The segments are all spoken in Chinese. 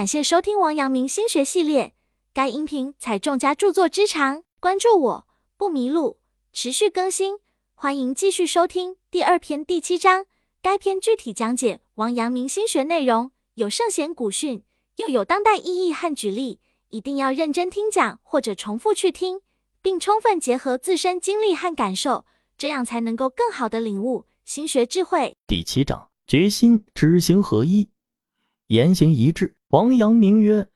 感谢收听王阳明心学系列，该音频采众家著作之长，关注我不迷路，持续更新，欢迎继续收听第二篇第七章。该篇具体讲解王阳明心学内容，有圣贤古训，又有当代意义和举例，一定要认真听讲或者重复去听，并充分结合自身经历和感受，这样才能够更好地领悟心学智慧。第七章，决心知行合一，言行一致。王阳明曰：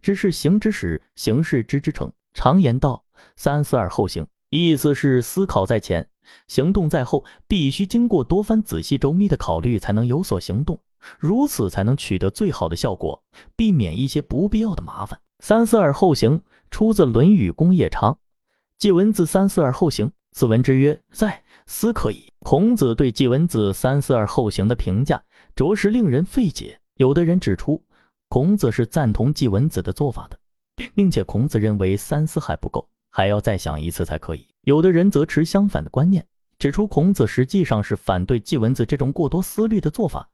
知是行之始，行是知之成。常言道，三思而后行，意思是思考在前，行动在后，必须经过多番仔细周密的考虑才能有所行动，如此才能取得最好的效果，避免一些不必要的麻烦。三思而后行出自《论语公冶长》，季文子三思而后行，子闻之曰：在思可矣。孔子对季文子三思而后行的评价着实令人费解。有的人指出，孔子是赞同季文子的做法的，并且孔子认为三思还不够，还要再想一次才可以。有的人则持相反的观念，指出孔子实际上是反对季文子这种过多思虑的做法，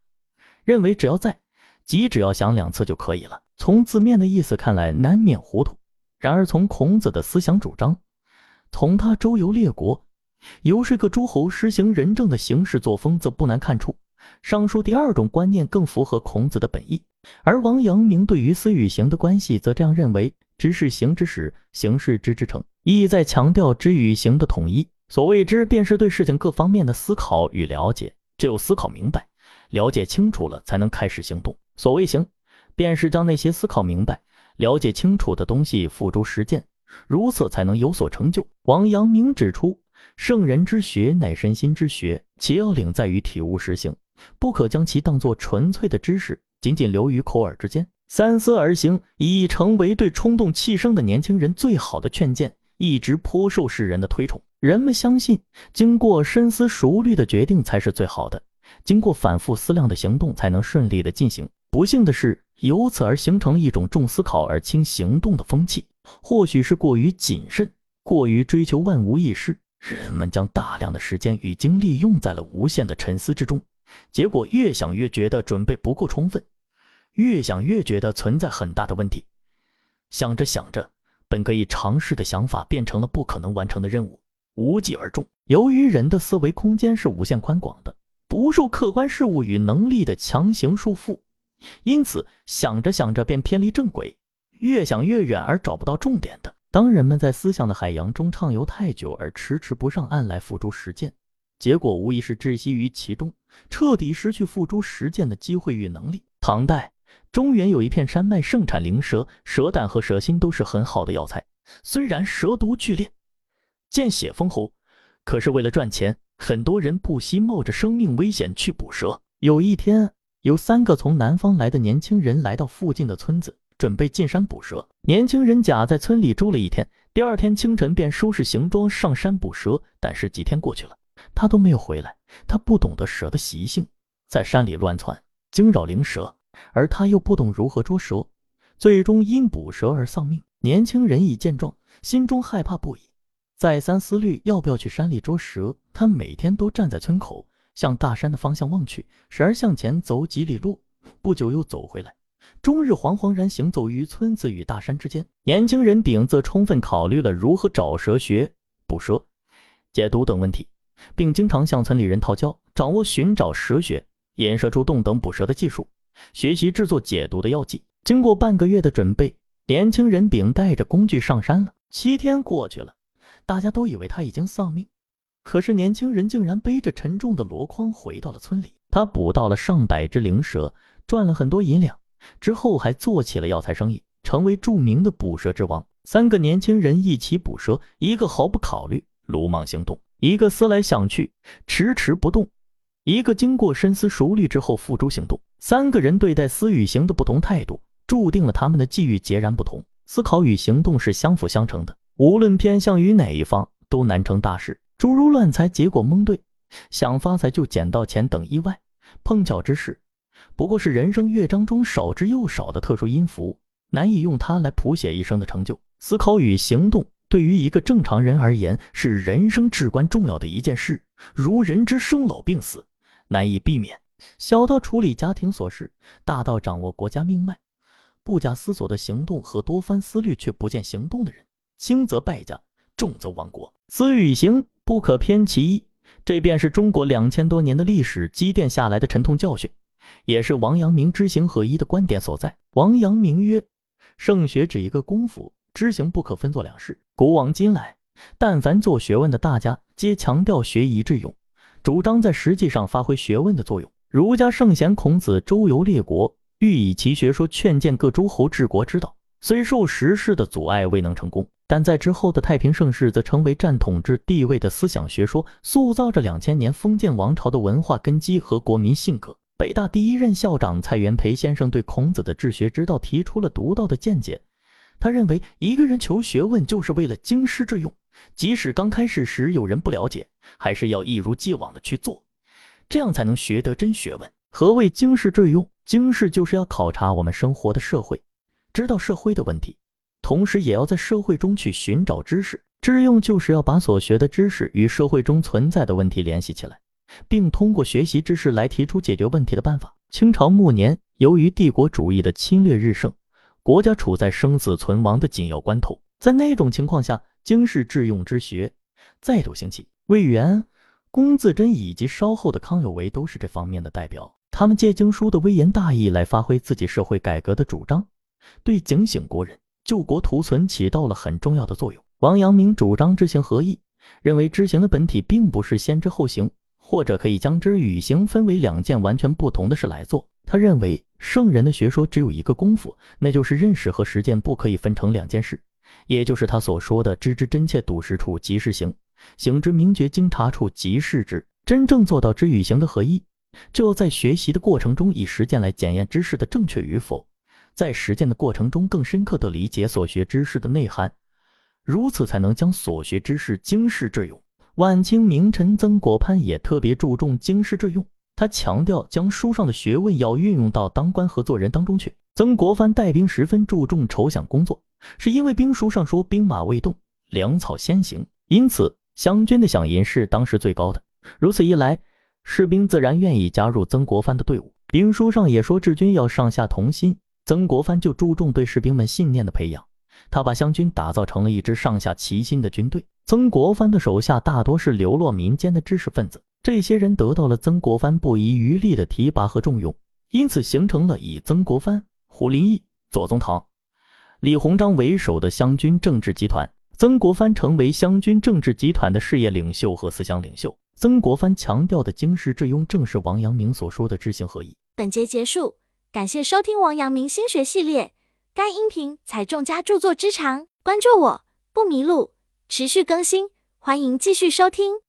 认为只要再即只要想两次就可以了。从字面的意思看来，难免糊涂。然而从孔子的思想主张，从他周游列国，游说各诸侯施行仁政的行事作风，则不难看出上述第二种观念更符合孔子的本意。而王阳明对于思与行的关系则这样认为：知是行之始，行是知之成，意在强调知与行的统一。所谓知，便是对事情各方面的思考与了解，只有思考明白、了解清楚了，才能开始行动。所谓行，便是将那些思考明白、了解清楚的东西付诸实践，如此才能有所成就。王阳明指出，圣人之学乃身心之学，其要领在于体悟实行，不可将其当作纯粹的知识，仅仅流于口耳之间。三思而行已成为对冲动气盛的年轻人最好的劝谏，一直颇受世人的推崇。人们相信，经过深思熟虑的决定才是最好的，经过反复思量的行动才能顺利的进行。不幸的是，由此而形成了一种重思考而轻行动的风气，或许是过于谨慎，过于追求万无一失，人们将大量的时间与精力用在了无限的沉思之中，结果越想越觉得准备不够充分，越想越觉得存在很大的问题，想着想着，本可以尝试的想法变成了不可能完成的任务，无疾而终。由于人的思维空间是无限宽广的，不受客观事物与能力的强行束缚，因此想着想着便偏离正轨，越想越远而找不到重点的。当人们在思想的海洋中畅游太久而迟迟不上岸来付诸实践，结果无疑是窒息于其中，彻底失去付诸实践的机会与能力。唐代中原有一片山脉盛产灵蛇，蛇胆和蛇心都是很好的药材，虽然蛇毒剧烈，见血封喉，可是为了赚钱，很多人不惜冒着生命危险去捕蛇。有一天，有3个从南方来的年轻人来到附近的村子，准备进山捕蛇。年轻人甲在村里住了一天，第二天清晨便收拾行装上山捕蛇，但是几天过去了，他都没有回来。他不懂得蛇的习性，在山里乱窜，惊扰灵蛇，而他又不懂如何捉蛇，最终因捕蛇而丧命。年轻人一见状，心中害怕不已，再三思虑要不要去山里捉蛇。他每天都站在村口，向大山的方向望去，时而向前走几里路，不久又走回来，终日惶惶然行走于村子与大山之间。年轻人丙则充分考虑了如何找蛇穴、捕蛇、解毒等问题，并经常向村里人讨教，掌握寻找蛇穴、引蛇出洞等捕蛇的技术，学习制作解毒的药剂。经过半个月的准备，年轻人丙带着工具上山了。7天过去了，大家都以为他已经丧命，可是年轻人竟然背着沉重的箩筐回到了村里。他捕到了上百只灵蛇，赚了很多银两，之后还做起了药材生意，成为著名的捕蛇之王。3个年轻人一起捕蛇，一个毫不考虑，鲁莽行动；一个思来想去，迟迟不动；一个经过深思熟虑之后付诸行动。3个人对待思与行的不同态度，注定了他们的际遇截然不同。思考与行动是相辅相成的，无论偏向于哪一方，都难成大事。诸如乱财、结果蒙对、想发财就捡到钱等意外碰巧之事，不过是人生乐章中少之又少的特殊音符，难以用它来谱写一生的成就。思考与行动对于一个正常人而言，是人生至关重要的一件事，如人之生老病死，难以避免。小到处理家庭琐事，大到掌握国家命脉，不假思索的行动和多番思虑却不见行动的人，轻则败家，重则亡国。思欲已行，不可偏其一。这便是中国2000多年的历史积淀下来的沉痛教训，也是王阳明知行合一的观点所在。王阳明曰：圣学只一个功夫，知行不可分作两事。古往今来，但凡做学问的大家，皆强调学以致用，主张在实际上发挥学问的作用。儒家圣贤孔子周游列国，欲以其学说劝谏各诸侯治国之道，虽受时势的阻碍未能成功，但在之后的太平盛世则成为占统治地位的思想学说，塑造着2000年封建王朝的文化根基和国民性格。北大第一任校长蔡元培先生对孔子的治学之道提出了独到的见解。他认为，一个人求学问就是为了经师致用，即使刚开始时有人不了解，还是要一如既往的去做，这样才能学得真学问。何谓经师致用？经师就是要考察我们生活的社会，知道社会的问题，同时也要在社会中去寻找知识。致用就是要把所学的知识与社会中存在的问题联系起来，并通过学习知识来提出解决问题的办法。清朝末年，由于帝国主义的侵略日盛，国家处在生死存亡的紧要关头，在那种情况下，经世致用之学再度兴起。魏源、龚自珍以及稍后的康有为都是这方面的代表。他们借经书的微言大义来发挥自己社会改革的主张，对警醒国人、救国图存起到了很重要的作用。王阳明主张知行合一，认为知行的本体并不是先知后行，或者可以将知与行分为两件完全不同的事来做。他认为圣人的学说只有一个功夫，那就是认识和实践不可以分成两件事，也就是他所说的知之真切，笃实处即是行，行之明觉，经察处即是知。真正做到知与行的合一，就要在学习的过程中以实践来检验知识的正确与否，在实践的过程中更深刻地理解所学知识的内涵，如此才能将所学知识经世致用。晚清名臣曾国藩也特别注重经师致用，他强调将书上的学问要运用到当官和做人当中去。曾国藩带兵十分注重筹饷工作，是因为兵书上说兵马未动，粮草先行，因此湘军的饷银是当时最高的，如此一来，士兵自然愿意加入曾国藩的队伍。兵书上也说治军要上下同心，曾国藩就注重对士兵们信念的培养，他把湘军打造成了一支上下齐心的军队。曾国藩的手下大多是流落民间的知识分子，这些人得到了曾国藩不遗余力的提拔和重用，因此形成了以曾国藩、胡林翼、左宗棠、李鸿章为首的湘军政治集团。曾国藩成为湘军政治集团的事业领袖和思想领袖。曾国藩强调的经师致用，正是王阳明所说的知行合一。本节结束，感谢收听王阳明心学系列。该音频采众家著作之长，关注我不迷路，持续更新，欢迎继续收听。